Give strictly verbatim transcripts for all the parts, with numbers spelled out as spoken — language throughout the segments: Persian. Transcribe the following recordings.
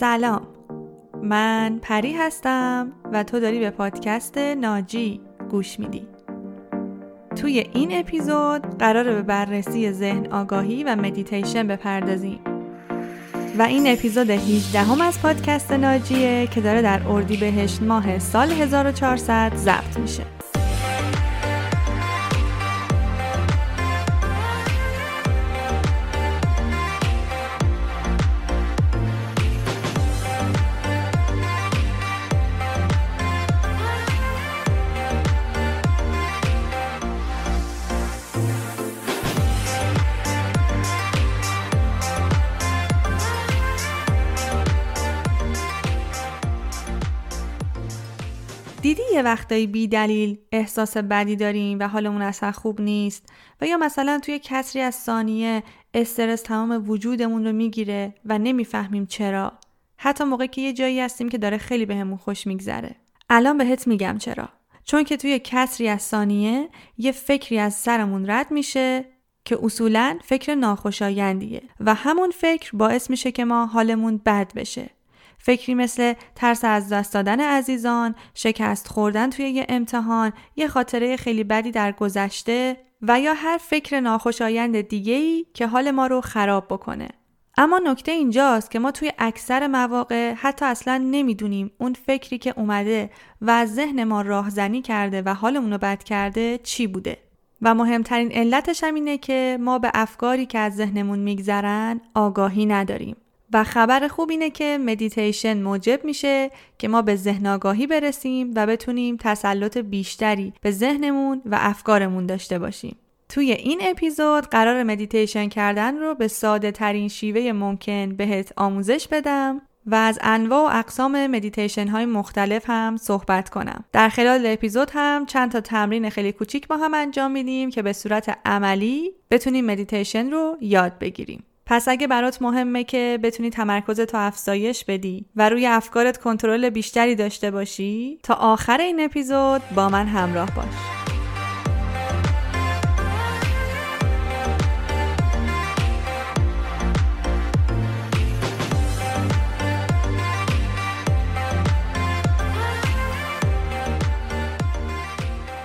سلام، من پری هستم و تو داری به پادکست ناجی گوش میدی. توی این اپیزود قراره به بررسی ذهن آگاهی و مدیتیشن بپردازیم و این اپیزود هجدهم از پادکست ناجیه که داره در اردیبهشت ماه سال هزار و چهارصد ضبط میشه. دیدی یه وقتایی بی دلیل احساس بدی داریم و حالمون اصلا خوب نیست و یا مثلا توی کسری از ثانیه استرس تمام وجودمون رو میگیره و نمیفهمیم چرا، حتی موقعی که یه جایی هستیم که داره خیلی بهمون خوش میگذره. الان بهت میگم چرا. چون که توی کسری از ثانیه یه فکری از سرمون رد میشه که اصولاً فکر ناخوشایندیه و همون فکر باعث میشه که ما حالمون بد بشه. فکری مثل ترس از دست دادن عزیزان، شکست خوردن توی یه امتحان، یه خاطره خیلی بدی در گذشته و یا هر فکر ناخوشایند دیگه‌ای که حال ما رو خراب بکنه. اما نکته اینجاست که ما توی اکثر مواقع حتی اصلاً نمیدونیم اون فکری که اومده و ذهن ما راهزنی کرده و حالمون رو بد کرده چی بوده. و مهمترین علتش هم اینه که ما به افکاری که از ذهنمون میگذرن آگاهی نداریم. و خبر خوب اینه که مدیتیشن موجب میشه که ما به ذهن آگاهی برسیم و بتونیم تسلط بیشتری به ذهنمون و افکارمون داشته باشیم. توی این اپیزود قرار مدیتیشن کردن رو به ساده ترین شیوه ممکن بهت آموزش بدم و از انواع و اقسام مدیتیشن های مختلف هم صحبت کنم. در خلال اپیزود هم چند تا تمرین خیلی کوچیک با هم انجام میدیم که به صورت عملی بتونیم مدیتیشن رو یاد بگیریم. پس اگه برات مهمه که بتونی تمرکزتو افزایش بدی و روی افکارت کنترل بیشتری داشته باشی، تا آخر این اپیزود با من همراه باش.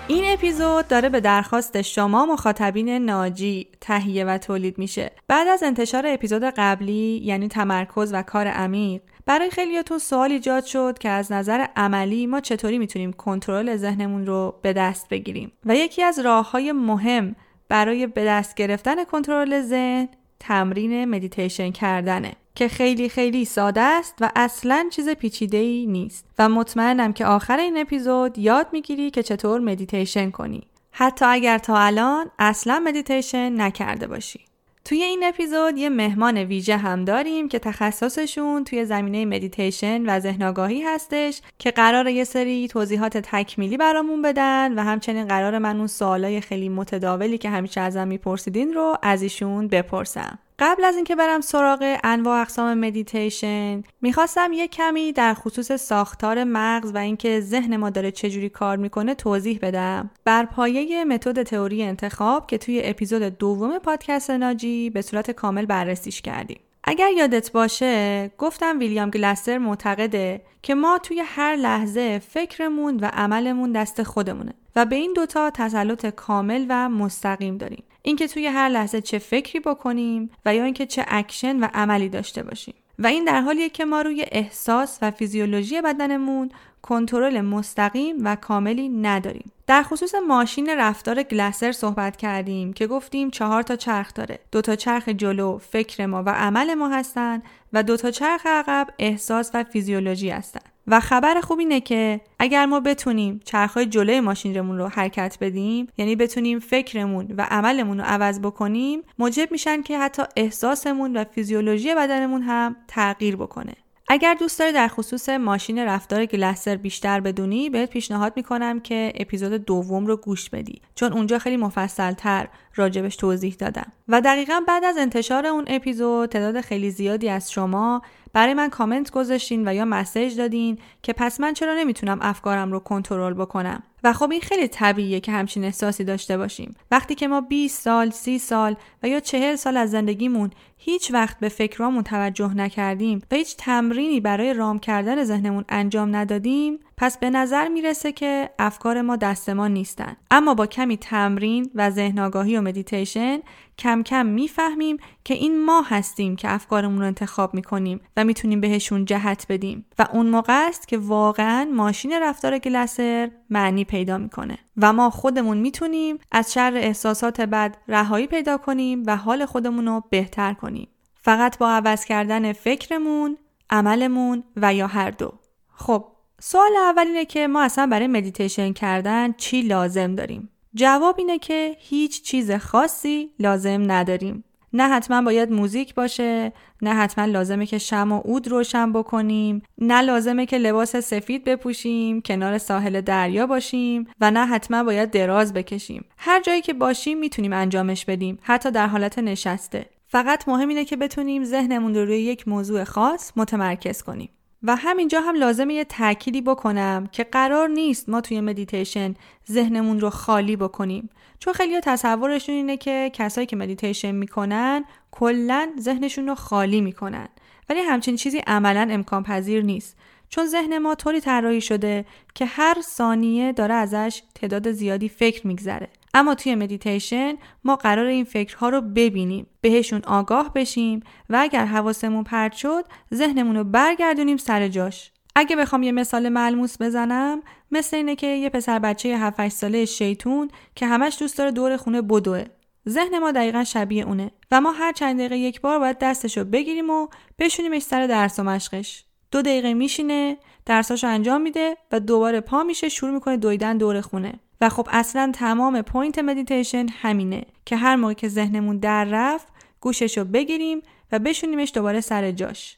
این اپیزود داره به درخواست شما مخاطبین ناجی تهیه و تولید میشه. بعد از انتشار اپیزود قبلی، یعنی تمرکز و کار عمیق، برای خیلیاتون سوال ایجاد شد که از نظر عملی ما چطوری میتونیم کنترل ذهنمون رو به دست بگیریم. و یکی از راه‌های مهم برای به دست گرفتن کنترل ذهن، تمرین مدیتیشن کردنه که خیلی خیلی ساده است و اصلاً چیز پیچیده‌ای نیست و مطمئنم که آخر این اپیزود یاد میگیری که چطور مدیتیشن کنی، حتی اگر تا الان اصلاً مدیتیشن نکرده باشی. توی این اپیزود یه مهمان ویژه هم داریم که تخصصشون توی زمینه مدیتیشن و ذهن آگاهی هستش که قراره یه سری توضیحات تکمیلی برامون بدن و همچنین قراره من اون سوالای خیلی متداولی که همیشه ازم میپرسیدین رو از ایشون بپرسم. قبل از اینکه برم سراغ انواع اقسام مدیتیشن، میخواستم یه کمی در خصوص ساختار مغز و اینکه ذهن ما داره چجوری کار میکنه توضیح بدم، بر پایه متد تئوری انتخاب که توی اپیزود دوم پادکست ناجی به صورت کامل بررسیش کردیم. اگر یادت باشه گفتم ویلیام گلستر معتقده که ما توی هر لحظه فکرمون و عملمون دست خودمونه و به این دوتا تسلط کامل و مستقیم داریم. اینکه توی هر لحظه چه فکری بکنیم و یا اینکه چه اکشن و عملی داشته باشیم و این در حالیه که ما روی احساس و فیزیولوژی بدنمون کنترل مستقیم و کاملی نداریم. در خصوص ماشین رفتار گلسر صحبت کردیم که گفتیم چهار تا چرخ داره. دو تا چرخ جلو فکر ما و عمل ما هستن و دو تا چرخ عقب احساس و فیزیولوژی هستن. و خبر خوب اینه که اگر ما بتونیم چرخهای جلوی ماشینمون رو حرکت بدیم، یعنی بتونیم فکرمون و عملمون رو عوض بکنیم، موجب میشن که حتی احساسمون و فیزیولوژی بدنمون هم تغییر بکنه. اگر دوست داری در خصوص ماشین رفتار گلسر بیشتر بدونی، بهت پیشنهاد میکنم که اپیزود دوم رو گوش بدی، چون اونجا خیلی مفصلتر راجبش توضیح دادم. و دقیقاً بعد از انتشار اون اپیزود تعداد خیلی زیادی از شما برای من کامنت گذاشتین و یا مسیج دادین که پس من چرا نمیتونم افکارم رو کنترل بکنم. و خب این خیلی طبیعیه که همچین احساسی داشته باشیم. وقتی که ما بیست سال، سی سال و یا چهل سال از زندگیمون هیچ وقت به فکرامون توجه نکردیم و هیچ تمرینی برای رام کردن ذهنمون انجام ندادیم، پس به نظر میرسه که افکار ما دست ما نیستن. اما با کمی تمرین و ذهن آگاهی و مدیتیشن کم کم میفهمیم که این ما هستیم که افکارمون رو انتخاب میکنیم و میتونیم بهشون جهت بدیم و اون موقع است که واقعاً ماشین رفتار گلسر معنی پیدا میکنه و ما خودمون میتونیم از شر احساسات بد رهایی پیدا کنیم و حال خودمون رو بهتر کنیم، فقط با عوض کردن فکرمون، عملمون و یا هر دو. خب سوال اول اینه که ما اصلا برای مدیتیشن کردن چی لازم داریم؟ جواب اینه که هیچ چیز خاصی لازم نداریم. نه حتما باید موزیک باشه، نه حتما لازمه که شمع و عود روشن بکنیم، نه لازمه که لباس سفید بپوشیم، کنار ساحل دریا باشیم و نه حتما باید دراز بکشیم. هر جایی که باشیم میتونیم انجامش بدیم، حتی در حالت نشسته. فقط مهم اینه که بتونیم ذهنمون رو روی یک موضوع خاص متمرکز کنیم. و همینجا هم لازمه یه تأکیدی بکنم که قرار نیست ما توی مدیتیشن ذهنمون رو خالی بکنیم، چون خیلی‌ها تصورشون اینه که کسایی که مدیتیشن میکنن کلاً ذهنشون رو خالی میکنن، ولی همچین چیزی عملاً امکان پذیر نیست، چون ذهن ما طوری طراحی شده که هر ثانیه داره ازش تعداد زیادی فکر میگذره. اما توی مدیتیشن ما قرار این فکرها رو ببینیم، بهشون آگاه بشیم و اگر حواسمون پرت شد ذهنمون رو برگردونیم سر جاش. اگه بخوام یه مثال ملموس بزنم، مثل اینه که یه پسر بچه هفت هشت ساله شیطون که همش دوست داره دور خونه بدوه. ذهن ما دقیقا شبیه اونه و ما هر چند دقیقه یک بار باید دستشو بگیریم و بشونیمش سر درس و مشقش. دو دقیقه میشینه، درساشو انجام میده و دوباره پا میشه، شروع میکنه دویدن دور خونه. و خب اصلا تمام پوینت مدیتیشن همینه که هر موقع که ذهنمون در رفت گوششو بگیریم و بشونیمش دوباره سر جاش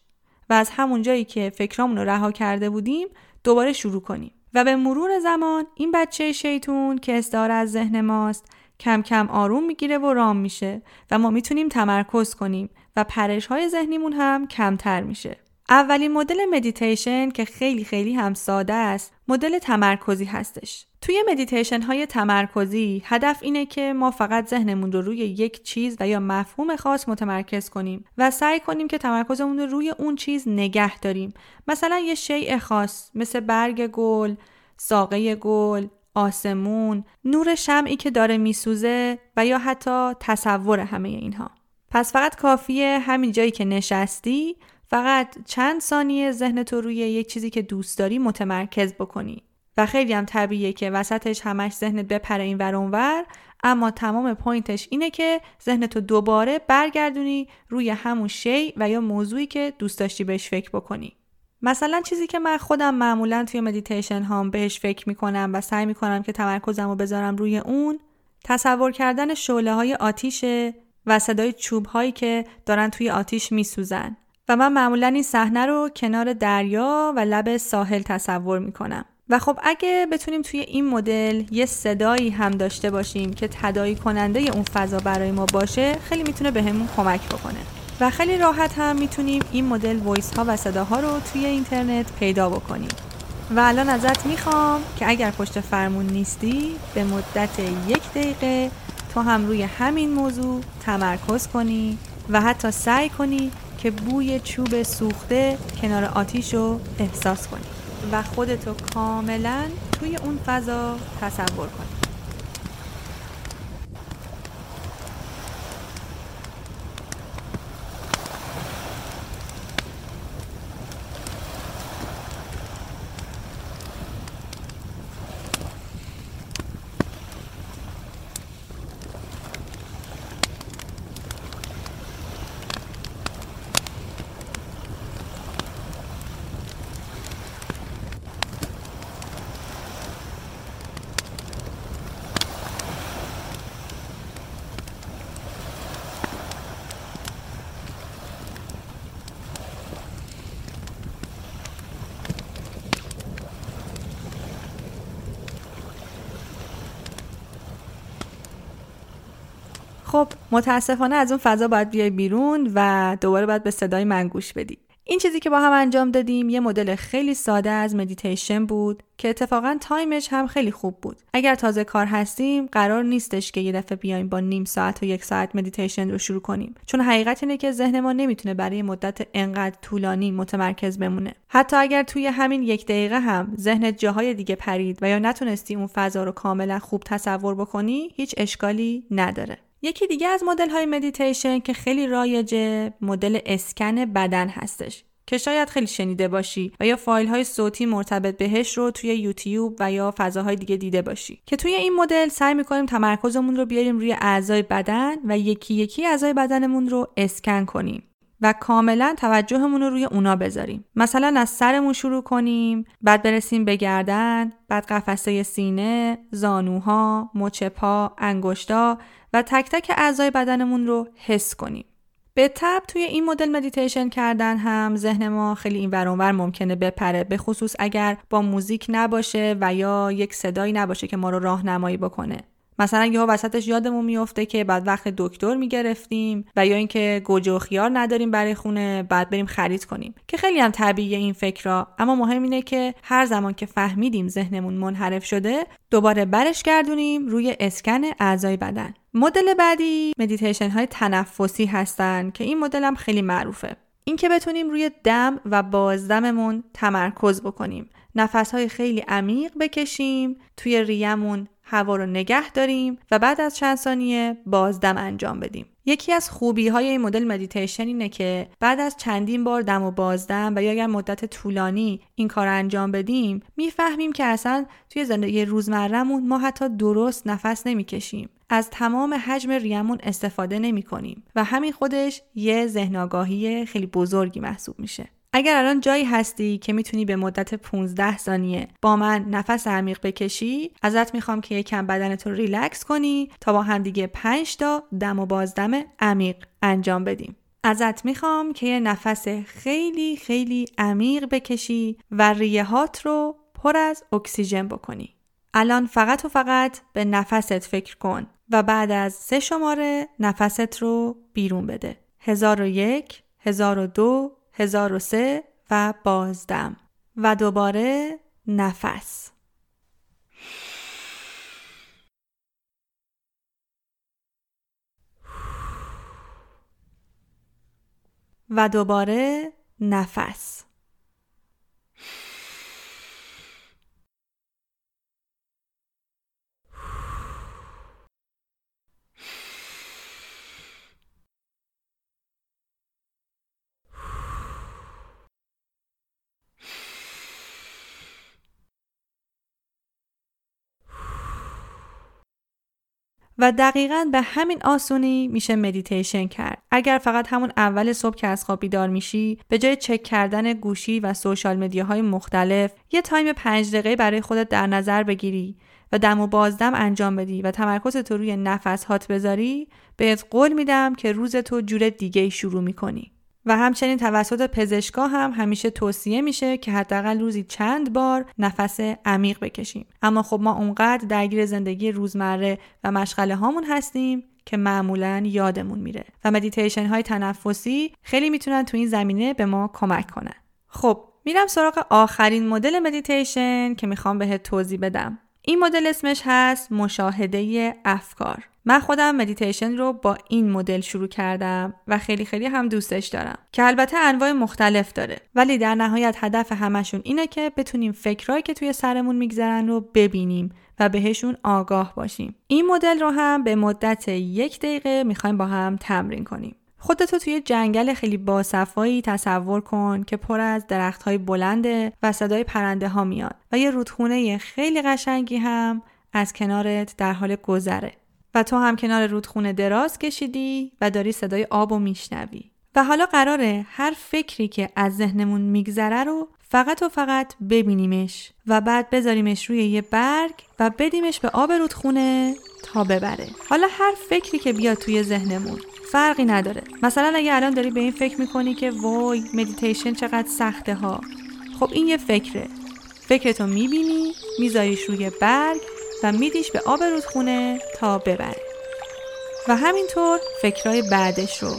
و از همون جایی که فکرامون رو رها کرده بودیم دوباره شروع کنیم. و به مرور زمان این بچه شیطون که استعاره از ذهن ماست کم کم آروم میگیره و رام میشه و ما میتونیم تمرکز کنیم و پرش‌های ذهنیمون هم کمتر میشه. اولین مدل مدیتیشن که خیلی خیلی هم ساده است، مدل تمرکزی هستش. توی مدیتیشن های تمرکزی هدف اینه که ما فقط ذهنمون رو روی یک چیز و یا مفهوم خاص متمرکز کنیم و سعی کنیم که تمرکزمون رو روی اون چیز نگه داریم. مثلا یه شیء خاص مثل برگ گل، ساقه گل، آسمون، نور شمعی که داره میسوزه و یا حتی تصور همه اینها. پس فقط کافیه همین جایی که نشستی فقط چند ثانیه ذهن تو روی یک چیزی که دوست داری متمرکز بکنی و خیلی هم طبیعیه که وسطش همش ذهنت بپره این ور اون ور، اما تمام پوینتش اینه که ذهن تو دوباره برگردونی روی همون شی و یا موضوعی که دوست داشتی بهش فکر بکنی. مثلا چیزی که من خودم معمولا توی مدیتیشن هام بهش فکر میکنم و سعی میکنم که تمرکزمو بذارم روی اون، تصور کردن شعله های آتیش و صدای چوب هایی که دارن توی آتیش میسوزن. و من معمولا این صحنه رو کنار دریا و لب ساحل تصور میکنم. و خب اگه بتونیم توی این مدل یه صدایی هم داشته باشیم که تداعی کننده اون فضا برای ما باشه، خیلی میتونه بهمون کمک بکنه و خیلی راحت هم میتونیم این مدل وایس ها و صداها رو توی اینترنت پیدا بکنیم. و الان ازت میخوام که اگر پشت فرمون نیستی به مدت یک دقیقه تو هم روی همین موضوع تمرکز کنی و حتی سعی کنی که بوی چوب سوخته کنار آتیش رو احساس کنی و خودتو کاملا توی اون فضا تصور کنی. خب متاسفانه از اون فضا باید بیای بیرون و دوباره باید به صدای من گوش بدی. این چیزی که با هم انجام دادیم یه مدل خیلی ساده از مدیتیشن بود که اتفاقا تایمش هم خیلی خوب بود. اگر تازه کار هستیم قرار نیستش که یه دفعه بیایم با نیم ساعت و یک ساعت مدیتیشن رو شروع کنیم، چون حقیقت اینه که ذهن ما نمیتونه برای مدت انقدر طولانی متمرکز بمونه. حتی اگر توی همین یک دقیقه هم ذهنت جاهای دیگه پرید و یا نتونستی اون فضا رو کاملا خوب تصور بکنی، هیچ اشکالی نداره. یکی دیگه از مدل‌های مدیتیشن که خیلی رایجه، مدل اسکن بدن هستش که شاید خیلی شنیده باشی و یا فایل‌های صوتی مرتبط بهش رو توی یوتیوب و یا فضاهای دیگه دیده باشی، که توی این مدل سعی می‌کنیم تمرکزمون رو بیاریم روی اعضای بدن و یکی یکی اعضای بدنمون رو اسکن کنیم و کاملا توجهمون رو روی اونا بذاریم. مثلا از سرمون شروع کنیم، بعد برسیم به گردن، بعد قفسه سینه، زانوها، مچ پا، انگشتا و تک تک اعضای بدنمون رو حس کنیم. به تبع توی این مدل مدیتیشن کردن هم ذهن ما خیلی اینور اونور ممکنه بپره، به خصوص اگر با موزیک نباشه و یا یک صدایی نباشه که ما رو راهنمایی بکنه. مثلا یهو وسطش یادمون میفته که بعد وقت دکتر میگرفتیم و یا اینکه گوجه و خیار نداریم برای خونه، بعد بریم خرید کنیم، که خیلی هم طبیعیه این فکرها. اما مهم اینه که هر زمان که فهمیدیم ذهنمون منحرف شده، دوباره برش گردونیم روی اسکن اعضای بدن. مدل بعدی مدیتیشن های تنفسی هستن که این مدل هم خیلی معروفه. این که بتونیم روی دم و بازدممون تمرکز بکنیم، نفس های خیلی عمیق بکشیم، توی ریه‌مون هوا رو نگه داریم و بعد از چند ثانیه بازدم انجام بدیم. یکی از خوبی‌های این مدل مدیتیشن اینه که بعد از چندین بار دم و بازدم و یا اگر مدت طولانی این کار انجام بدیم، میفهمیم که اصلا توی زندگی روزمره‌مون ما حتی درست نفس نمی‌کشیم. از تمام حجم ریه‌مون استفاده نمی‌کنیم و همین خودش یه ذهن‌آگاهی خیلی بزرگی محسوب میشه. اگر الان جایی هستی که میتونی به مدت پانزده ثانیه با من نفس عمیق بکشی، ازت میخوام که یکم بدنت رو ریلکس کنی تا با هم دیگه پنج تا دم و بازدم عمیق انجام بدیم. ازت میخوام که یه نفس خیلی خیلی عمیق بکشی و ریه‌هات رو پر از اکسیژن بکنی. الان فقط و فقط به نفست فکر کن و بعد از سه شماره نفست رو بیرون بده. هزار و یک، هزار و دو، هزار و سه و بازدم و دوباره نفس. و دوباره نفس. و دقیقاً به همین آسونی میشه مدیتیشن کرد. اگر فقط همون اول صبح که از خواب بیدار میشی، به جای چک کردن گوشی و سوشال مدیاهای مختلف، یه تایم پنج دقیقه برای خودت در نظر بگیری و دم و بازدم انجام بدی و تمرکزت رو روی نفس هات بذاری، بهت قول میدم که روزتو جور دیگه شروع میکنی. و همچنین توسط پزشکا هم همیشه توصیه میشه که حداقل روزی چند بار نفس عمیق بکشیم. اما خب ما اونقدر درگیر زندگی روزمره و مشغله هامون هستیم که معمولاً یادمون میره و مدیتیشن های تنفسی خیلی میتونن تو این زمینه به ما کمک کنن. خب میرم سراغ آخرین مدل مدیتیشن که میخوام بهت توضیح بدم. این مدل اسمش هست مشاهده افکار. من خودم مدیتیشن رو با این مدل شروع کردم و خیلی خیلی هم دوستش دارم، که البته انواع مختلف داره، ولی در نهایت هدف همشون اینه که بتونیم فکرایی که توی سرمون میگذرن رو ببینیم و بهشون آگاه باشیم. این مدل رو هم به مدت یک دقیقه میخوایم با هم تمرین کنیم. خودتو توی جنگل خیلی باصفایی تصور کن که پر از درخت‌های بلنده و صدای پرنده‌ها میاد و یه رودخونه خیلی قشنگی هم از کنارت در حال گذره و تو هم کنار رودخونه دراز کشیدی و داری صدای آبو میشنوی. و حالا قراره هر فکری که از ذهنمون میگذره رو فقط و فقط ببینیمش و بعد بذاریمش روی یه برگ و بدیمش به آب رودخونه تا ببره. حالا هر فکری که بیاد توی ذهنمون فرقی نداره. مثلا اگه الان داری به این فکر میکنی که وای مدیتیشن چقدر سخته ها، خب این یه فکره. فکرتو میبینی، میذاریش روی برگ و میدیش به آب رودخونه تا ببره. و همینطور فکرای بعدش رو.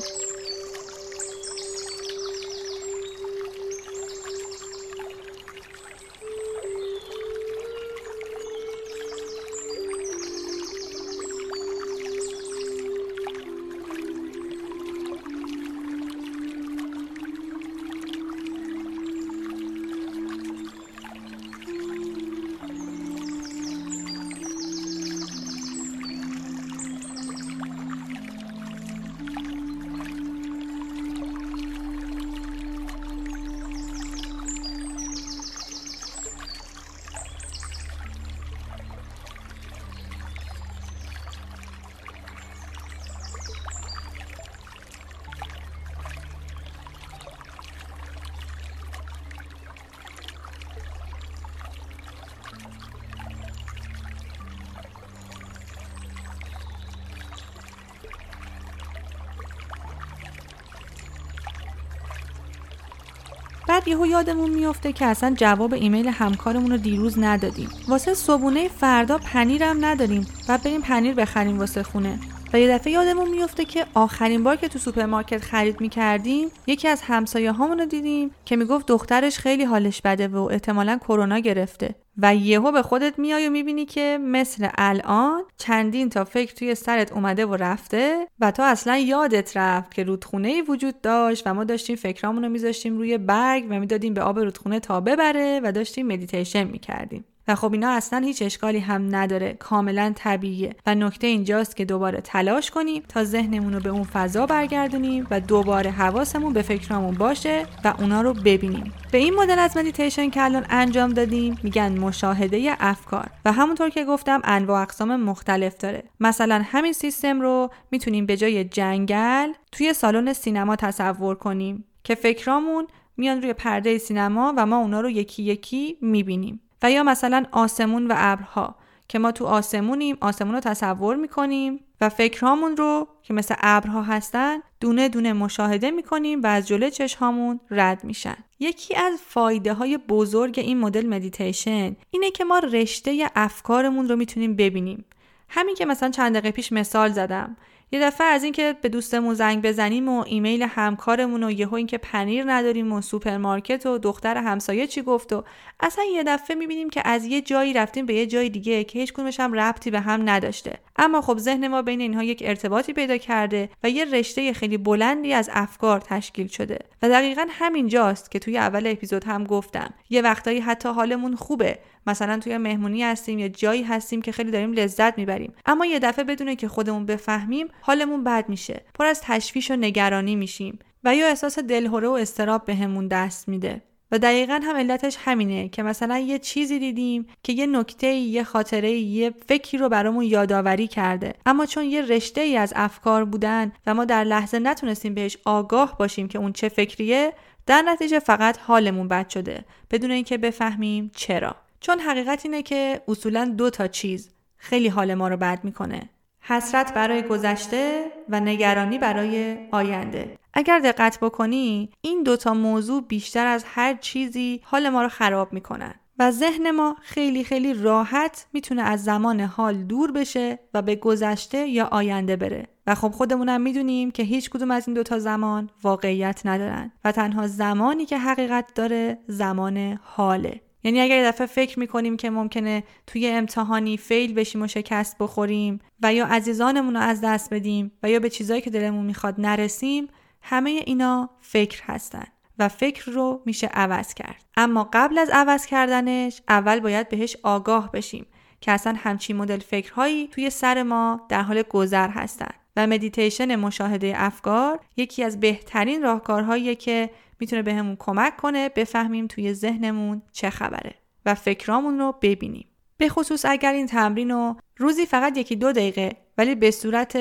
بعد یهو یادمون میفته که اصلا جواب ایمیل همکارمون رو دیروز ندادیم. واسه صبحونه فردا پنیرم نداریم. بعد بریم پنیر بخریم واسه خونه. و یه دفعه یادمون میفته که آخرین بار که تو سوپرمارکت خرید میکردیم یکی از همسایه‌هامون رو دیدیم که میگفت دخترش خیلی حالش بده و احتمالاً کرونا گرفته. و یهو به خودت میای و میبینی که مثل الان چندین تا فکر توی سرت اومده و رفته و تا اصلا یادت رفت که رودخونه‌ای وجود داشت و ما داشتیم فکرامونو میذاشتیم روی برگ و میدادیم به آب رودخونه تا ببره و داشتیم مدیتیشن میکردیم. و خب اینا اصلا هیچ اشکالی هم نداره، کاملا طبیعیه و نکته اینجاست که دوباره تلاش کنیم تا ذهنمون رو به اون فضا برگردونیم و دوباره حواسمون به فکرامون باشه و اونا رو ببینیم. به این مدل از مدیتیشن که الان انجام دادیم میگن مشاهده افکار و همونطور که گفتم انواع اقسام مختلف داره. مثلا همین سیستم رو میتونیم به جای جنگل توی سالن سینما تصور کنیم که فکرامون میان روی پرده سینما و ما اونا رو یکی یکی میبینیم. و یا مثلا آسمون و ابرها که ما تو آسمونیم، آسمون رو تصور میکنیم و فکرهامون رو که مثل ابرها هستن دونه دونه مشاهده میکنیم و از جلوی چشمامون رد میشن. یکی از فایده های بزرگ این مدل مدیتیشن اینه که ما رشته افکارمون رو میتونیم ببینیم. همین که مثلا چند دقیقه پیش مثال زدم، یه دفعه از این که به دوستمون زنگ بزنیم و ایمیل همکارمون و یهو این که پنیر نداریم و سوپرمارکت و دختر همسایه چی گفت و اصلا یه دفعه میبینیم که از یه جایی رفتیم به یه جای دیگه که هیچ کدومش هم ربطی به هم نداشته، اما خب ذهن ما بین اینها یک ارتباطی پیدا کرده و یه رشته خیلی بلندی از افکار تشکیل شده. و دقیقاً همین جاست که توی اول اپیزود هم گفتم یه وقتایی حتی حالمون خوبه، مثلا توی مهمونی هستیم یا جایی هستیم که خیلی داریم لذت میبریم، اما یه دفعه بدون که خودمون بفهمیم حالمون بد میشه، پر از تشویش و نگرانی میشیم و یا احساس دلهره و اضطراب بهمون دست میده. و دقیقاً هم علتش همینه که مثلا یه چیزی دیدیم که یه نکته، یه خاطره، یه فکری رو برامون یادآوری کرده، اما چون یه رشته‌ای از افکار بودن و ما در لحظه نتونستیم بهش آگاه باشیم که اون چه فکریه، در نتیجه فقط حالمون بد شده بدون اینکه بفهمیم چرا. چون حقیقت اینه که اصولاً دو تا چیز خیلی حال ما رو بد میکنه: حسرت برای گذشته و نگرانی برای آینده. اگر دقت بکنی این دوتا موضوع بیشتر از هر چیزی حال ما رو خراب میکنن و ذهن ما خیلی خیلی راحت میتونه از زمان حال دور بشه و به گذشته یا آینده بره. و خب خودمونم میدونیم که هیچ کدوم از این دوتا زمان واقعیت ندارن و تنها زمانی که حقیقت داره زمان حاله. یعنی اگر یه دفعه فکر میکنیم که ممکنه توی امتحانی فیل بشیم و شکست بخوریم و یا عزیزانمون رو از دست بدیم و یا به چیزایی که دلمون میخواد نرسیم، همه اینا فکر هستن و فکر رو میشه عوض کرد. اما قبل از عوض کردنش اول باید بهش آگاه بشیم که اصلا همچین مدل فکرهایی توی سر ما در حال گذر هستن. و مدیتیشن مشاهده افکار یکی از بهترین راهکارهاییه که میتونه به همون کمک کنه بفهمیم توی ذهنمون چه خبره و فکرامون رو ببینیم. به خصوص اگر این تمرین رو روزی فقط یکی دو دقیقه ولی به صورت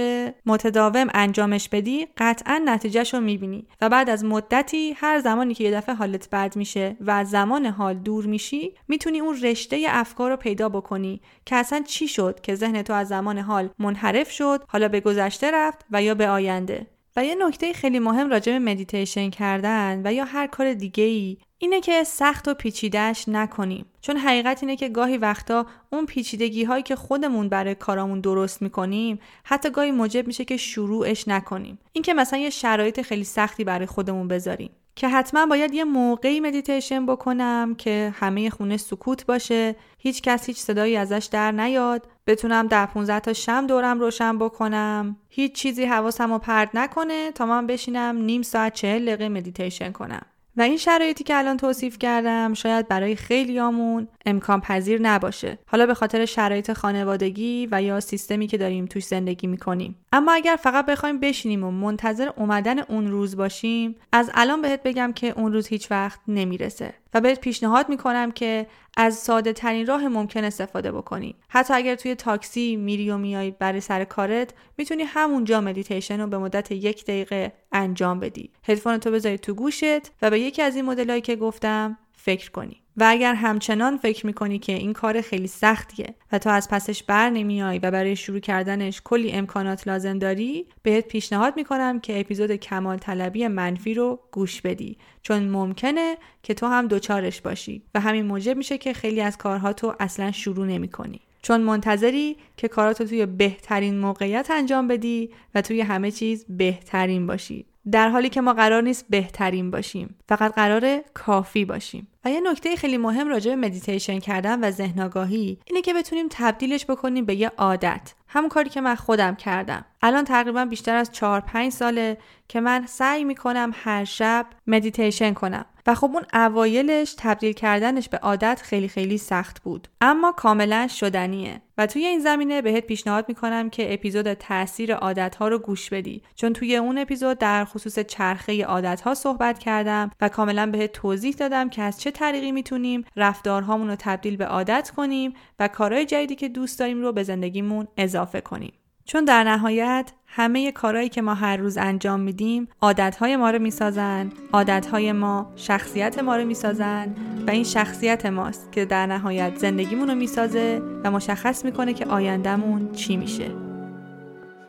متداوم انجامش بدی، قطعا نتیجهش رو میبینی و بعد از مدتی هر زمانی که یه دفعه حالت بد میشه و از زمان حال دور میشی، میتونی اون رشته افکار رو پیدا بکنی که اصلا چی شد که ذهن تو از زمان حال منحرف شد، حالا به گذشته رفت و یا به آینده. و یه نکته خیلی مهم راجع به مدیتیشن کردن و یا هر کار دیگه‌ای اینه که سخت و پیچیده‌اش نکنیم، چون حقیقت اینه که گاهی وقتا اون پیچیدگی‌هایی که خودمون برای کارامون درست می‌کنیم حتی گاهی موجب میشه که شروعش نکنیم. این که مثلا یه شرایط خیلی سختی برای خودمون بذاریم که حتما باید یه موقعی مدیتیشن بکنم که همه خونه سکوت باشه، هیچ کس هیچ صدایی ازش در نیاد، بتونم در پانزده تا شمع دورم روشن بکنم، هیچ چیزی حواسمو پرت نکنه تا من بشینم نیم ساعت چهل دقیقه مدیتیشن کنم. و این شرایطی که الان توصیف کردم شاید برای خیلیامون امکان پذیر نباشه، حالا به خاطر شرایط خانوادگی و یا سیستمی که داریم توش زندگی میکنیم. اما اگر فقط بخوایم بشینیم و منتظر اومدن اون روز باشیم، از الان بهت بگم که اون روز هیچ وقت نمیرسه و بهت پیشنهاد میکنم که از ساده ترین راه ممکن استفاده بکنی. حتی اگر توی تاکسی میری و میای برای سر کارت، میتونی همونجا مدیتیشن رو به مدت یک دقیقه انجام بدی. هدفونتو بذاری تو گوشت و به یکی از این مدلایی که گفتم فکر کنی. و اگر همچنان فکر میکنی که این کار خیلی سختیه و تو از پسش بر نمیای و برای شروع کردنش کلی امکانات لازم داری، بهت پیشنهاد میکنم که اپیزود کمال طلبی منفی رو گوش بدی، چون ممکنه که تو هم دوچارش باشی و همین موجب میشه که خیلی از کارها تو اصلا شروع نمیکنی، چون منتظری که کاراتو توی بهترین موقعیت انجام بدی و توی همه چیز بهترین باشی، در حالی که ما قرار نیست بهترین باشیم، فقط قراره کافی باشیم. و یه نکته خیلی مهم راجع به مدیتیشن کردن و ذهن آگاهی اینه که بتونیم تبدیلش بکنیم به یه عادت. همون کاری که من خودم کردم. الان تقریبا بیشتر از چهار پنج ساله که من سعی میکنم هر شب مدیتیشن کنم و خب اون اوایلش تبدیل کردنش به عادت خیلی خیلی سخت بود، اما کاملا شدنیه و توی این زمینه بهت پیشنهاد میکنم که اپیزود تاثیر عادت‌ها رو گوش بدی، چون توی اون اپیزود در خصوص چرخه عادت‌ها صحبت کردم و کاملا بهت توضیح دادم که از چه طریقی میتونیم رفتارهامون رو تبدیل به عادت کنیم و کارهای جدیدی که دوست داریم رو به زندگیمون اضافه کنیم، چون در نهایت همه کارهایی که ما هر روز انجام میدیم عادتهای ما رو میسازن، عادتهای ما شخصیت ما رو میسازن و این شخصیت ماست که در نهایت زندگیمون رو میسازه و مشخص میکنه که آیندمون چی میشه.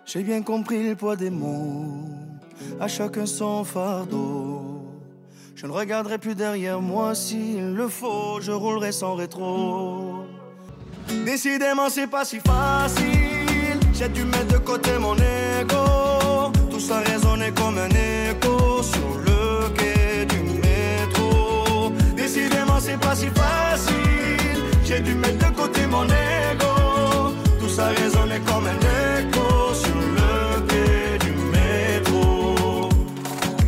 J'ai bien compris le poids des mots, à chacun son fardeau. Je ne regarderai plus derrière moi, s'il le faut, je roulerai sans rétro. Décidément c'est pas si facile. J'ai dû mettre de côté mon ego. Tout ça résonnait comme un écho sur le quai du métro. Décidément c'est pas si facile. J'ai dû mettre de côté mon ego. Tout ça résonnait comme un écho sur le quai du métro.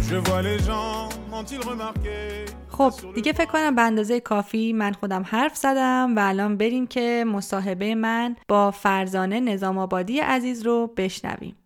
Je vois les gens, m'ont-ils remarqué? خب دیگه فکر کنم به اندازه کافی من خودم حرف زدم و الان بریم که مصاحبه من با فرزانه نظامآبادی عزیز رو بشنویم.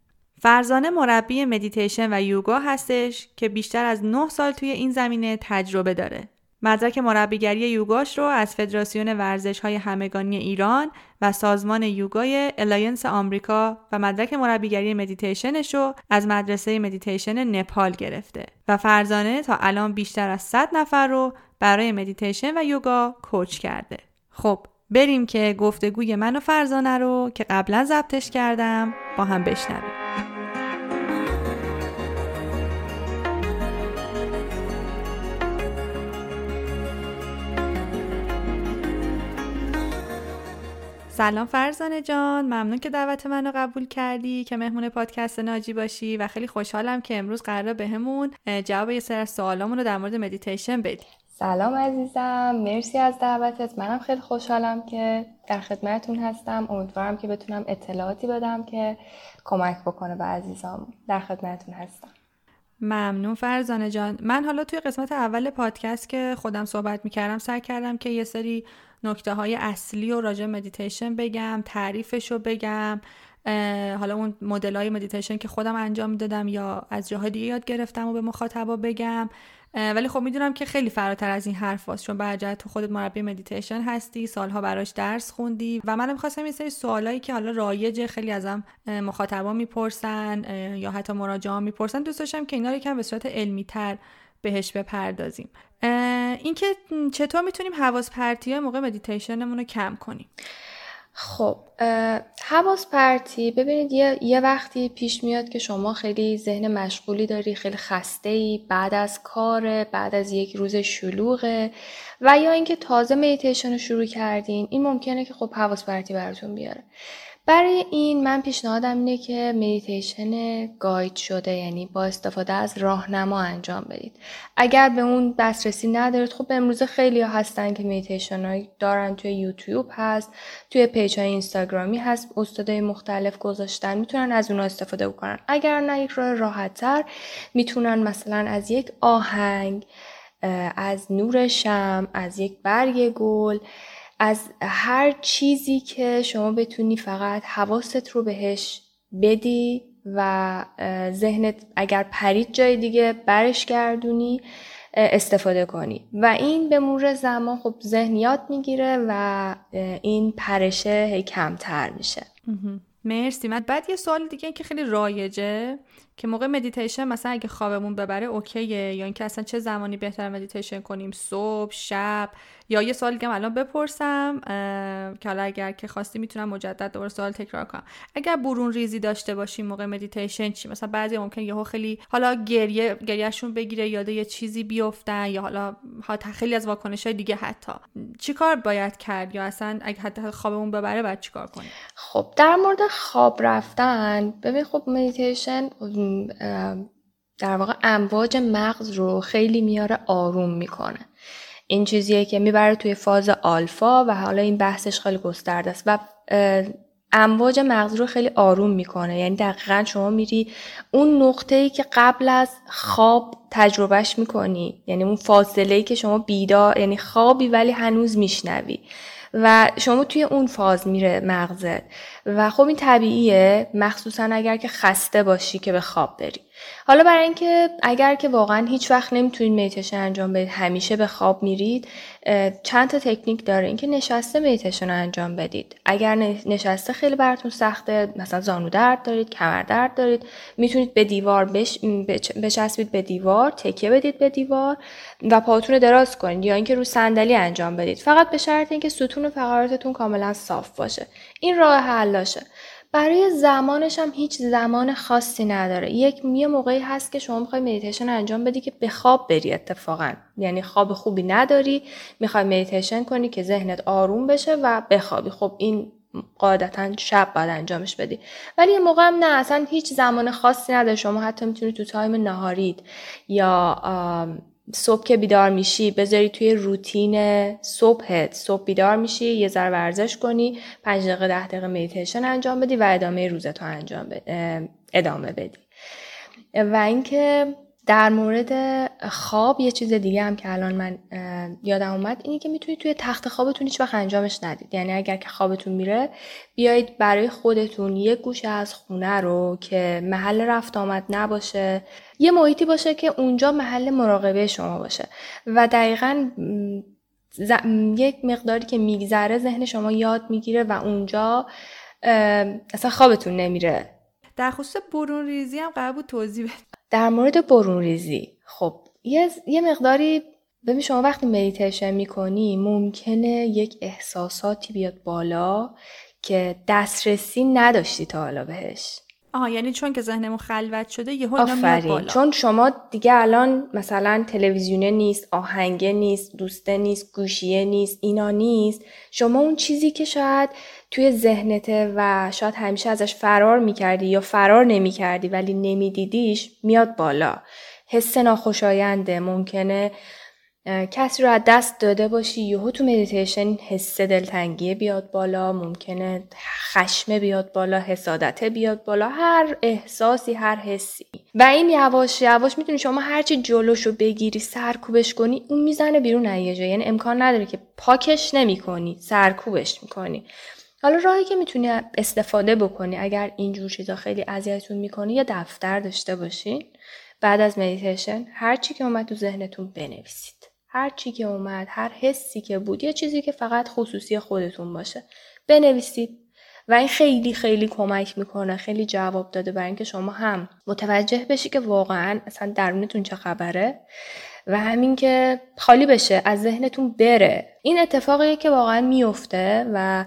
فرزانه مربی مدیتیشن و یوگا هستش که بیشتر از نه سال توی این زمینه تجربه داره. مدرک مربیگری یوگاش رو از فدراسیون ورزش‌های همگانی ایران و سازمان یوگای الیانس آمریکا و مدرک مربیگری مدیتیشنش رو از مدرسه مدیتیشن نپال گرفته و فرزانه تا الان بیشتر از صد نفر رو برای مدیتیشن و یوگا کوچ کرده. خب بریم که گفتگوی من و فرزانه رو که قبلا ضبطش کردم با هم بشنویم. سلام فرزانه جان، ممنون که دعوت منو قبول کردی که مهمون پادکست ناجی باشی و خیلی خوشحالم که امروز قراره بهمون جواب یه سری سوالامون رو در مورد مدیتیشن بدی. سلام عزیزم، مرسی از دعوتت. منم خیلی خوشحالم که در خدمتتون هستم. امیدوارم که بتونم اطلاعاتی بدم که کمک بکنه به عزیزام. در خدمتتون هستم. ممنون فرزانه جان. من حالا توی قسمت اول پادکست که خودم صحبت می‌کردم سعی کردم که یه سری نکته های اصلی و راجع مدیتیشن بگم، تعریفش رو بگم، حالا اون مدل های مدیتیشن که خودم انجام دادم یا از جاهای دیگه یاد گرفتم و به مخاطبا بگم، ولی خب میدونم که خیلی فراتر از این حرف هست، چون برجه تو خودت مربی مدیتیشن هستی، سالها براش درس خوندی و منم میخواستم یه سری سوالایی که حالا رایجه، خیلی ازم مخاطبا میپرسن یا حتی مراجعا میپرسن، دوست داشتم که اینا رو یکم به صورت علمی تر بهش بپردازیم. اینکه چطور میتونیم حواس پرتی‌های موقع مدیتیشنمون رو کم کنیم؟ خب حواس پرتی، ببینید یه،, یه وقتی پیش میاد که شما خیلی ذهن مشغولی داری، خیلی خسته‌ای، بعد از کار، بعد از یک روز شلوغه و یا اینکه تازه مدیتیشن رو شروع کردین، این ممکنه که خب حواس پرتی براتون بیاره. برای این من پیشنهادم اینه که مدیتیشن گاید شده، یعنی با استفاده از راهنما انجام بدید. اگر به اون دسترسی ندارید، خب امروز خیلی ها هستن که مدیتیشن دارن، توی یوتیوب هست، توی پیج های اینستاگرامی هست، استادای مختلف گذاشتن، میتونن از اونها استفاده بکنن. اگر نه یک راه راحت‌تر، میتونن مثلا از یک آهنگ، از نور شمع، از یک برگ گل، از هر چیزی که شما بتونی فقط حواست رو بهش بدی و ذهنت اگر پرید جای دیگه برش گردونی استفاده کنی و این به مرور زمان خب ذهن یاد میگیره و این پرشه کمتر میشه. مرسی. من بعد یه سوال دیگه که خیلی رایجه که موقع مدیتیشن مثلا اگه خوابمون ببره اوکیه، یا اینکه اصلا چه زمانی بهتر مدیتیشن کنیم، صبح، شب، یا یه سوال دیگه الان بپرسم که حالا اگر که خواستی میتونم مجدد دوباره سوال تکرار کنم. اگر برون ریزی داشته باشیم موقع مدیتیشن چی؟ مثلا بعضی ممکن یهو خیلی حالا گریه گریهشون بگیره، یاد یه چیزی بیافتن، یا حالا خیلی از واکنش‌های دیگه، حتی چیکار باید کرد، یا اصلا اگه حتی خوابمون ببره بعد چیکار کنیم؟ خب در مورد خواب رفتن، ببین خب مدیتیشن در واقع امواج مغز رو خیلی میاره آروم میکنه. این چیزیه که میبره توی فاز آلفا و حالا این بحثش خیلی گسترده است و امواج مغز رو خیلی آروم میکنه. یعنی دقیقاً شما میری اون نقطه‌ای که قبل از خواب تجربهش میکنی، یعنی اون فاصله‌ای که شما بیدار، یعنی خوابی ولی هنوز میشنوی و شما توی اون فاز میره مغزت و خب این طبیعیه، مخصوصا اگر که خسته باشی که به خواب بری. حالا برای اینکه اگر که واقعا هیچ وقت نمیتونید مدیتیشن انجام بدید، همیشه به خواب میرید، چند تا تکنیک داره. اینکه نشسته مدیتیشن انجام بدید، اگر نشسته خیلی براتون سخته، مثلا زانو درد دارید، کمر درد دارید، میتونید به دیوار بش... بچسبید به دیوار، تکیه بدید به دیوار و پاتون رو دراز کنید، یا اینکه رو صندلی انجام بدید، فقط به شرط اینکه ستون و فقراتتون کاملا صاف باشه. این راه حلاشه. برای زمانش هم هیچ زمان خاصی نداره. یک یه موقعی هست که شما میخوای مدیتیشن انجام بدی که به خواب بری اتفاقا، یعنی خواب خوبی نداری، میخوای مدیتیشن کنی که ذهنت آروم بشه و بخوابی، خب این قاعدتا شب باید انجامش بدی. ولی یه موقع هم نه، اصلا هیچ زمان خاصی نداره. شما حتی میتونی تو تایم نهارید یا صبح که بیدار میشی بذاری توی روتین صبحت، صبح بیدار میشی یه ذره ورزش کنی، پنج دقیقه ده دقیقه مدیتیشن انجام بدی و ادامه روزت رو انجام بدی. ادامه بدی. و اینکه در مورد خواب یه چیز دیگه هم که الان من یادم اومد اینه که میتونید توی تخت خوابتون هیچ وقت انجامش ندید. یعنی اگر که خوابتون میره، بیایید برای خودتون یه گوشه از خونه رو که محل رفت آمد نباشه، یه محیطی باشه که اونجا محل مراقبه شما باشه و دقیقاً ز... یک مقداری که میگذره ذهن شما یاد میگیره و اونجا اصلا خوابتون نمیره. در خصوص برون ریزی هم قرار بود توضیح بدید. در مورد برون ریزی، خب یه, یه مقداری ببین شما وقتی مدیتیشن میکنی ممکنه یک احساساتی بیاد بالا که دسترسی نداشتی تا حالا بهش. آها، یعنی چون که ذهنمون خلوت شده یهو اینا میاد بالا. چون شما دیگه الان مثلا تلویزیونه نیست، آهنگه نیست، دوسته نیست، گوشیه نیست، اینا نیست. شما اون چیزی که شاید توی ذهنته و شاید همیشه ازش فرار میکردی یا فرار نمیکردی ولی نمیدیدیش میاد بالا. حس ناخوشاینده، ممکنه کسی رو از دست داده باشی، یهو تو مدیتیشن حس دلتنگی بیاد بالا، ممکنه خشم بیاد بالا، حسادت بیاد بالا، هر احساسی، هر حسی. و این یواش یواش میتونی شما هرچی جلوشو بگیری، سرکوبش کنی، اون میزنه بیرون ایجا. یعنی امکان نداره که پاکش نمیکنی، سرکوبش میکنی. حالا راهی که میتونی استفاده بکنی اگر اینجور چیزا خیلی اذیتتون میکنه، یا دفتر داشته باشین بعد از مدیتیشن، هر چی که اومد تو ذهنتون بنویسید. هر چی که اومد، هر حسی که بود، یه چیزی که فقط خصوصی خودتون باشه بنویسید و این خیلی خیلی کمک میکنه. خیلی جواب داده برای اینکه شما هم متوجه بشی که واقعا اصلا درونتون چه خبره و همین که خالی بشه، از ذهنتون بره. این اتفاقیه که واقعا میفته و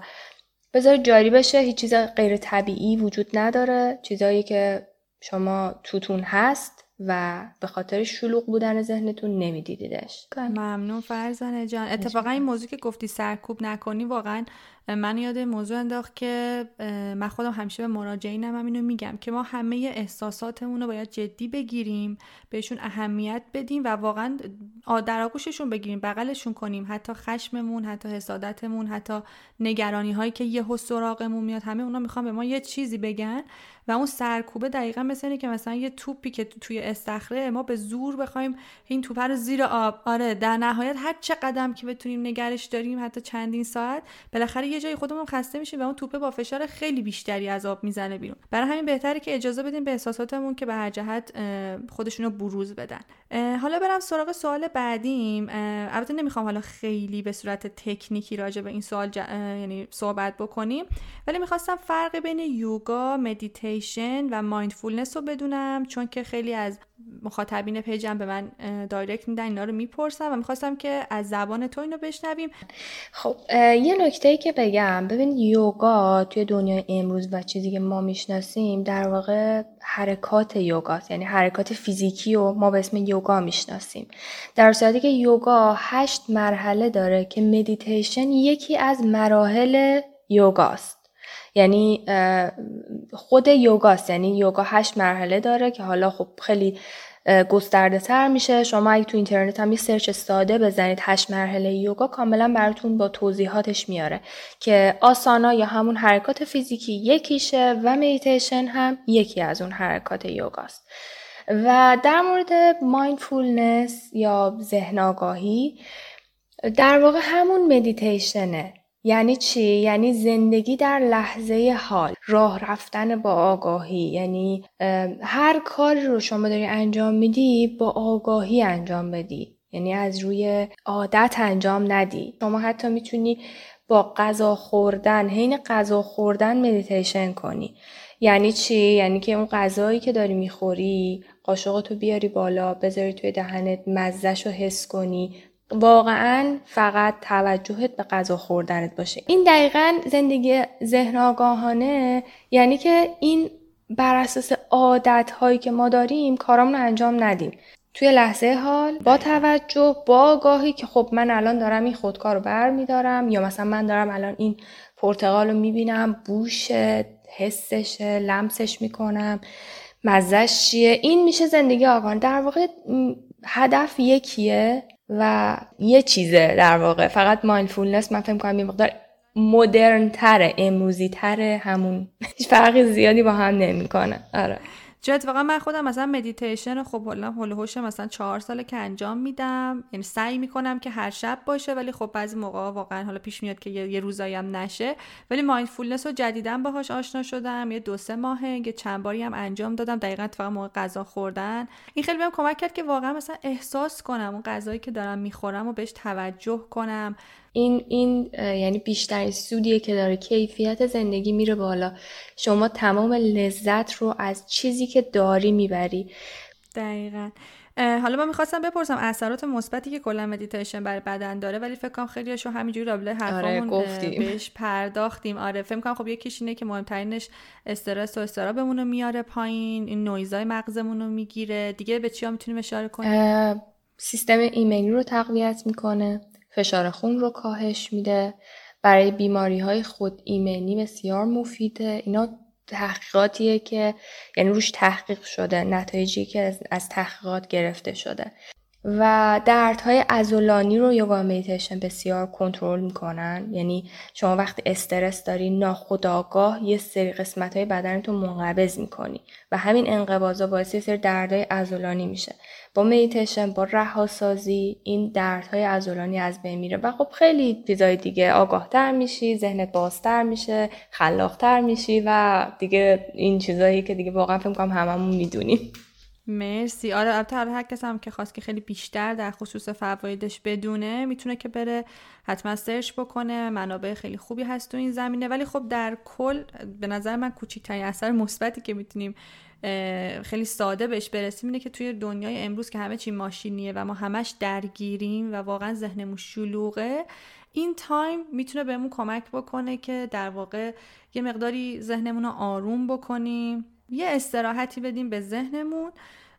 بذارید جاری بشه. هیچ چیز غیر طبیعی وجود نداره. چیزایی که شما توتون هست و به خاطر شلوغ بودن ذهنتون نمیدیدیدش. ممنون فرزانه جان. اتفاقا این موضوع که گفتی سرکوب نکنی، واقعا من یاد موضوع انداخت که من خودم همیشه به مراجعینم هم اینو میگم که ما همه احساساتمون رو باید جدی بگیریم، بهشون اهمیت بدیم و واقعا در آغوششون بگیریم، بغلشون کنیم. حتی خشممون، حتی حسادتمون، حتی نگرانی هایی که یهو سراغمون میاد، همه اونا میخوان به ما یه چیزی بگن و اون سرکوبه دقیقاً مثل اینه که مثلا یه توپی که توی استخره ما به زور بخوایم این توپ رو زیر آب، آره در نهایت هر چه قدم که بتونیم نگرش داریم، حتی چندین ساعت، بالاخره یه جایی خودمون خسته میشیم و اون توپه با فشار خیلی بیشتری از آب میزنه بیرون. برای همین بهتره که اجازه بدیم به احساساتمون که به هر جهت خودشونو بروز بدن. حالا برم سراغ سوال بعدیم. البته نمیخوام حالا خیلی به صورت تکنیکی راجع به این سوال ج... یعنی صحبت بکنیم، ولی میخواستم فرق بین یوگا، مدیتیشن و مایندفولنس رو بدونم، چون که خیلی از مخاطبین پیجم به من دایرکت میدن اینا رو میپرسن و میخواستم که از زبان تو اینو بشنویم. خب یه نکته‌ای که بگم، ببین یوگا توی دنیای امروز و چیزی که ما میشناسیم در واقع حرکات یوگاست، یعنی حرکات فیزیکی رو ما به اسم یوگا میشناسیم، در صورتی که یوگا هشت مرحله داره که مدیتیشن یکی از مراحل یوگاست. یعنی خود یوگاست، یعنی یوگا هشت مرحله داره که حالا خب خیلی گسترده تر میشه. شما اگه تو اینترنت هم یه سرچ ساده بزنید هشت مرحله یوگا، کاملا براتون با توضیحاتش میاره که آسانا یا همون حرکات فیزیکی یکیشه و مدیتیشن هم یکی از اون حرکات یوگاست. و در مورد مایندفولنس یا ذهن آگاهی، در واقع همون مدیتیشنه. یعنی چی؟ یعنی زندگی در لحظه حال، راه رفتن با آگاهی، یعنی هر کاری رو شما داری انجام میدی با آگاهی انجام بدی، یعنی از روی عادت انجام ندی. شما حتی میتونی با غذا خوردن، حین غذا خوردن مدیتیشن کنی. یعنی چی؟ یعنی که اون غذایی که داری میخوری، قاشقتو بیاری بالا، بذاری توی دهنت، مزهشو حس کنی، واقعا فقط توجهت به غذا خوردنت باشه. این دقیقاً زندگی ذهن آگاهانه، یعنی که این بر اساس عادت‌هایی که ما داریم کارامون رو انجام ندیم، توی لحظه حال با توجه، با آگاهی که خب من الان دارم این خودکار رو برمی‌دارم، یا مثلا من دارم الان این پرتقال رو می‌بینم، بوشه، حسشه، لمسش می‌کنم، مزه‌ش چیه. این میشه زندگی آگاهانه. در واقع هدف یکیه و یه چیزه در واقع، فقط مایندفولنس من فکر می‌کنم یه مقدار مدرن تره، امروزی تره، همون هیچ فرقی زیادی با هم نمی‌کنه. آره. جد واقعا من خودم مثلا مدیتیشن خب الان هولوهوش مثلا چهار ساله که انجام میدم، یعنی سعی میکنم که هر شب باشه، ولی خب بعضی موقعا واقعا حالا پیش میاد که یه, یه روزایی هم نشه. ولی مایندفولنس رو جدیداً باهاش آشنا شدم، یه دو سه ماهه که چند باری هم انجام دادم، دقیقاً فقط موقع غذا خوردن. این خیلی بهم کمک کرد که واقعا مثلا احساس کنم اون غذایی که دارم میخورم و بهش توجه کنم. این این یعنی بیشترین سودیه که داره، کیفیت زندگی میره بالا، شما تمام لذت رو از چیزی که داری میبری. دقیقاً. حالا من میخواستم بپرسم اثرات مثبتی که کلا مدیتیشن بر بدن داره، ولی فکر کنم خیلیاشو همینجوری رابطه حرفمون آره، بهش پرداختیم. آره فکر کنم خب یکیش اینه که مهمترینش استرس و استرابمون رو میاره پایین، این نویزای مغزمون رو میگیره. دیگه به چیا میتونیم اشاره کنیم؟ سیستم ایمنی رو تقویت میکنه، فشار خون رو کاهش میده، برای بیماری‌های خود ایمنی بسیار مفیده. اینا تحقیقاتیه که یعنی روش تحقیق شده، نتایجی که از تحقیقات گرفته شده. و دردهای عضلانی رو یوگا مدیتیشن بسیار کنترل میکنن، یعنی شما وقتی استرس داری ناخودآگاه یه سری قسمت‌های بدنتو منقبض میکنی و همین انقباضا باعث یه سری دردهای عضلانی میشه. با مدیتیشن، با رهاسازی این دردهای عضلانی از بین میره و خب خیلی چیزای دیگه، آگاه‌تر میشی، ذهنت بازتر میشه، خلاق‌تر میشی و دیگه این چیزایی که دیگه واقعا فکر می‌کنم هممون میدونیم. مرسی. آره البته هر کس هم که خواست که خیلی بیشتر در خصوص فوایدش بدونه، میتونه که بره حتما سرچ بکنه، منابع خیلی خوبی هست تو این زمینه. ولی خب در کل به نظر من کوچکترین اثر مثبتی که میتونیم خیلی ساده بهش برسیم اینه که توی دنیای امروز که همه چی ماشینیه و ما همش درگیریم و واقعا ذهنمون شلوغه، این تایم میتونه بهمون کمک بکنه که در واقع یه مقداری ذهنمون رو آروم بکنیم، یه استراحتی بدیم به ذهنمون.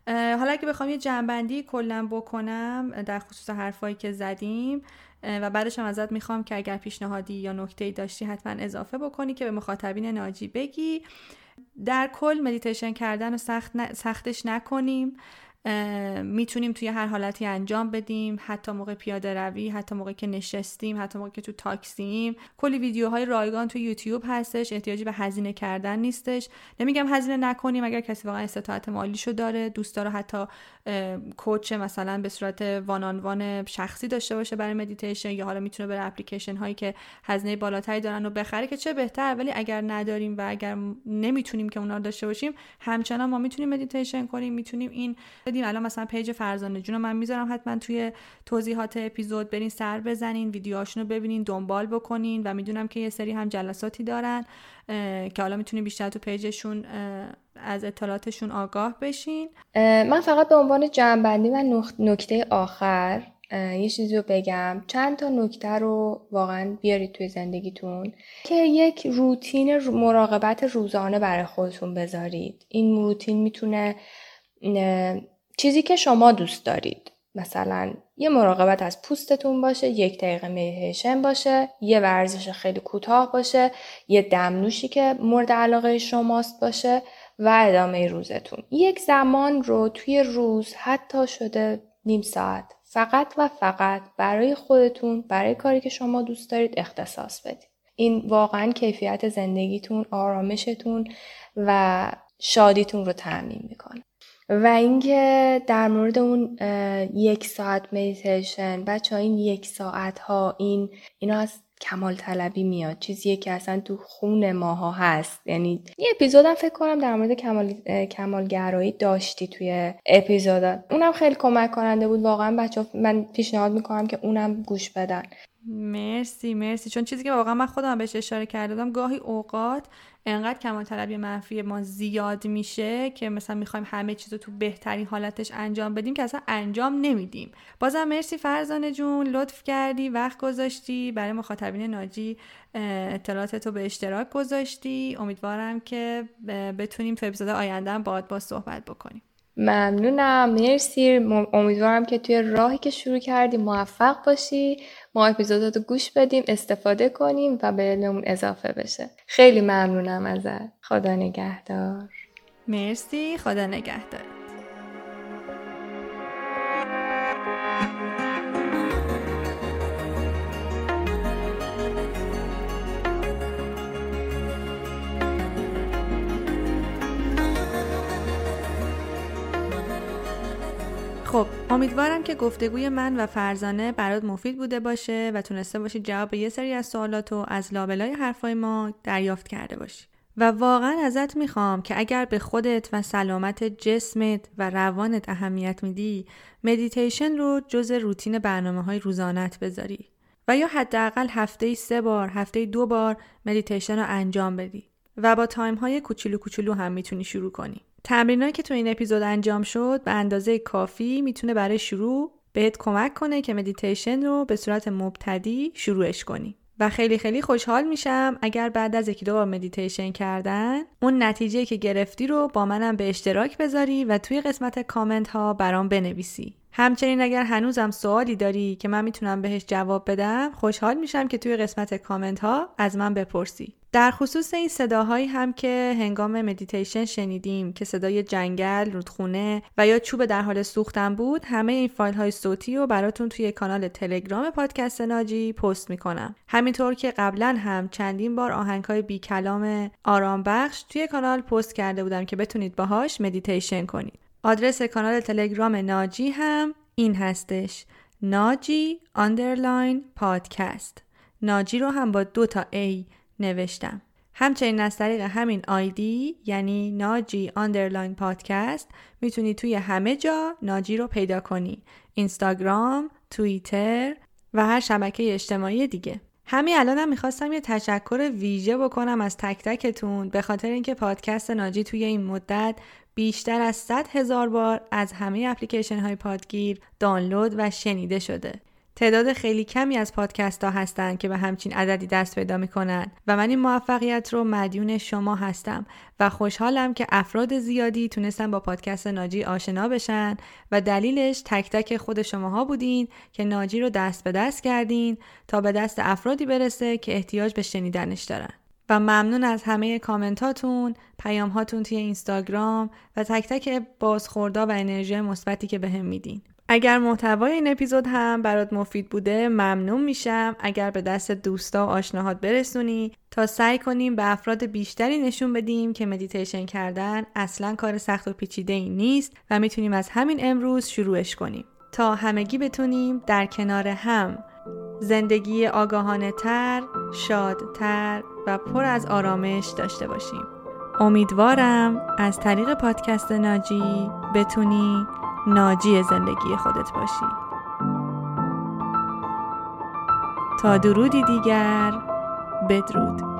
حالا اگه بخوام یه جنبندی کلا بکنم در خصوص حرفایی که زدیم و بعدش هم ازت میخوام که اگر پیشنهادی یا نکته‌ای داشتی حتما اضافه بکنی که به مخاطبین ناجی بگی. در کل مدیتیشن کردن رو سخت ن... سختش نکنیم، میتونیم توی هر حالتی انجام بدیم، حتی موقع پیاده روی، حتی موقع که نشستیم، حتی موقع که تو تاکسیم. کلی ویدیوهای رایگان تو یوتیوب هستش، احتیاجی به هزینه کردن نیستش. نمیگم هزینه نکنیم اگر کسی واقعا استطاعت مالیشو داره، دوست داره حتی کوچ مثلا به صورت وان آن وان شخصی داشته باشه برای مدیتیشن، یا حالا میتونه بره اپلیکیشن هایی که هزینه بالاتری دارن و بخره که چه بهتر. ولی اگر نداریم و اگر نمیتونیم که اونا رو داشته باشیم، همچنان ما میتونیم مدیتیشن کنیم، میتونیم این بدیم. الان مثلا پیج فرزانه جون رو من میذارم، حتما توی توضیحات اپیزود برین سر بزنین، ویدیوهاشونو ببینین، دنبال بکنین. و میدونم که یه سری هم جلساتی دارن که حالا میتونین بیشتر تو پیجشون از اطلاعاتشون آگاه بشین. من فقط به عنوان جمع‌بندی و نکته آخر یه چیزی رو بگم. چند تا نکته رو واقعا بیارید توی زندگیتون که یک روتین مراقبت روزانه برای خودتون بذارید. این روتین میتونه چیزی که شما دوست دارید، مثلا یه مراقبت از پوستتون باشه، یک دقیقه مدیتیشن باشه، یه ورزش خیلی کوتاه باشه، یه دمنوشی که مورد علاقه شماست باشه و ادامه روزتون. یک زمان رو توی روز، حتی شده نیم ساعت، فقط و فقط برای خودتون، برای کاری که شما دوست دارید اختصاص بدید. این واقعا کیفیت زندگیتون، آرامشتون و شادیتون رو تضمین میکنه. و اینکه در مورد اون یک ساعت مدیتیشن، بچه ها این یک ساعت ها این اینا از کمال طلبی میاد، چیزیه که اصلا تو خون ماها هست. یعنی یه اپیزودم فکر کنم در مورد کمال کمالگرایی داشتی توی اپیزودم، اونم خیلی کمک کننده بود واقعا. بچه من پیشنهاد میکنم که اونم گوش بدن. مرسی مرسی چون چیزی که واقعا من خودم بهش اشاره کردم، گاهی اوقات انقدر کمال طلبی منفی ما زیاد میشه که مثلا میخوایم همه چیزو تو بهترین حالتش انجام بدیم که اصلا انجام نمیدیم. بازم مرسی فرزانه جون، لطف کردی، وقت گذاشتی، برای مخاطبین ناجی اطلاعاتتو به اشتراک گذاشتی. امیدوارم که بتونیم تو اپیزود آیندهم باهات با صحبت بکنیم. ممنونم، مرسی. امیدوارم که توی راهی که شروع کردی موفق باشی. ما اپیزوداتو گوش بدیم، استفاده کنیم و به علممون اضافه بشه. خیلی ممنونم ازت. خدا نگهدار. مرسی، خدا نگهدار. خب، امیدوارم که گفتگوی من و فرزانه برات مفید بوده باشه و تونسته باشی جواب یه سری از سوالاتو از لابلای حرفای ما دریافت کرده باشی. و واقعا ازت میخوام که اگر به خودت و سلامت جسمت و روانت اهمیت میدی، مدیتیشن رو جز روتین برنامه‌های روزانت بذاری و یا حداقل هفته‌ای سه بار، هفته‌ای دو بار مدیتیشن رو انجام بدی و با تایم‌های کوچولو کوچولو هم میتونی شروع کنی. تمرینایی که تو این اپیزود انجام شد به اندازه کافی میتونه برای شروع بهت کمک کنه که مدیتیشن رو به صورت مبتدی شروعش کنی. و خیلی خیلی خوشحال میشم اگر بعد از یکی دو بار مدیتیشن کردن اون نتیجه که گرفتی رو با منم به اشتراک بذاری و توی قسمت کامنت ها برام بنویسی. همچنین اگر هنوزم سوالی داری که من میتونم بهش جواب بدم، خوشحال میشم که توی قسمت کامنت ها از من بپرسی. در خصوص این صداهایی هم که هنگام مدیتیشن شنیدیم که صدای جنگل، رودخونه و یا چوب در حال سوختن بود، همه این فایل های صوتی رو براتون توی کانال تلگرام پادکست ناجی پست میکنم. همینطور که قبلا هم چندین بار آهنگ های بی کلام آرام بخش توی کانال پست کرده بودم که بتونید باهاش مدیتیشن کنید. آدرس کانال تلگرام ناجی هم این هستش: ناجی آندرلاین پادکست. ناجی رو هم با دو تا ای نوشتم. همچنین از طریق همین آیدی، یعنی ناجی آندرلاین پادکست، میتونی توی همه جا ناجی رو پیدا کنی: اینستاگرام، توییتر و هر شبکه اجتماعی دیگه. همین الانم هم میخواستم یه تشکر ویژه بکنم از تک تکتون به خاطر اینکه پادکست ناجی توی این مدت بیشتر از صد هزار بار از همه اپلیکیشن های پادگیر دانلود و شنیده شده. تعداد خیلی کمی از پادکست ها هستن که به همچین عددی دست پیدا میکنن و من این موفقیت رو مدیون شما هستم و خوشحالم که افراد زیادی تونستن با پادکست ناجی آشنا بشن و دلیلش تک تک خود شماها بودین که ناجی رو دست به دست کردین تا به دست افرادی برسه که احتیاج به شنیدنش دارن. و ممنون از همه کامنتاتون، پیامهاتون توی اینستاگرام و تک تک بازخوردها و انرژی مثبتی که بهم میدین. اگر محتوای این اپیزود هم برات مفید بوده ممنون میشم اگر به دست دوستا و آشناهات برسونی تا سعی کنیم به افراد بیشتری نشون بدیم که مدیتیشن کردن اصلا کار سخت و پیچیده‌ای نیست و میتونیم از همین امروز شروعش کنیم تا همگی بتونیم در کنار هم زندگی آگاهانه تر، شادتر و پر از آرامش داشته باشیم. امیدوارم از طریق پادکست ناجی بتونی ناجی زندگی خودت باشی. تا درودی دیگر، بدرود.